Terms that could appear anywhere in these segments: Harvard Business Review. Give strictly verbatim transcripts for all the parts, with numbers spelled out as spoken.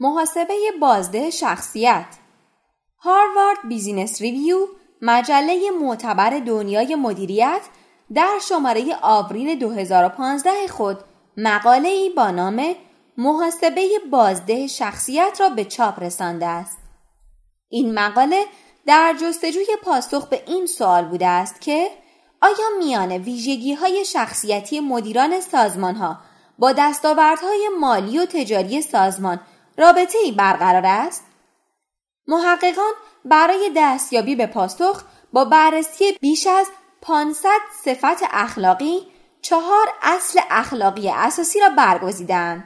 محاسبه بازده شخصیت. هاروارد بیزینس ریویو، مجله معتبر دنیای مدیریت، در شماره آوریل دو هزار و پانزده خود مقاله‌ای با نام محاسبه بازده شخصیت را به چاپ رسانده است. این مقاله در جستجوی پاسخ به این سوال بوده است که آیا میان ویژگی‌های شخصیتی مدیران سازمان‌ها با دستاوردهای مالی و تجاری سازمان رابطه‌ای برقرار است؟ محققان برای دستیابی به پاسخ با بررسی بیش از پانصد صفت اخلاقی چهار اصل اخلاقی اساسی را برگزیدند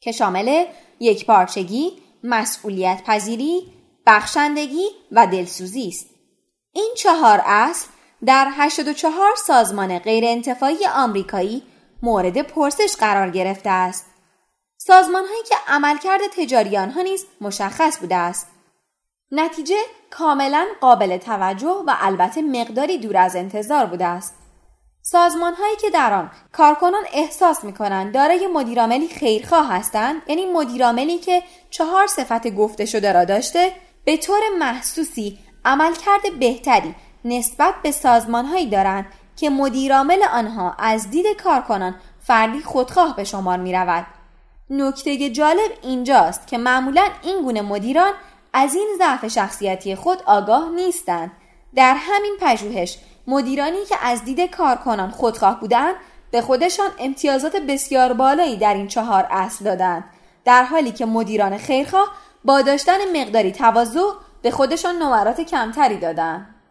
که شامل یکپارچگی، مسئولیت پذیری، بخشندگی و دلسوزی است. این چهار اصل در هشتاد و چهار سازمان غیرانتفاعی آمریکایی مورد پرسش قرار گرفته است. سازمان‌هایی که عملکرد تجاری آنها نیز مشخص بوده است. نتیجه کاملاً قابل توجه و البته مقداری دور از انتظار بوده است. سازمان‌هایی که در آن کارکنان احساس می‌کنند دارای مدیرعاملی خیرخواه هستند، یعنی مدیرعاملی که چهار صفت گفته شده را داشته، به طور محسوسی عملکرد بهتری نسبت به سازمان‌هایی دارند که مدیرعامل آنها از دید کارکنان فردی خودخواه به شمار می‌رود. نکته جالب اینجاست که معمولاً این گونه مدیران از این ضعف شخصیتی خود آگاه نیستند. در همین پژوهش مدیرانی که از دید کارکنان خودخواه بودند به خودشان امتیازات بسیار بالایی در این چهار اصل دادند، در حالی که مدیران خیرخواه با داشتن مقداری تواضع به خودشان نمرات کمتری دادند.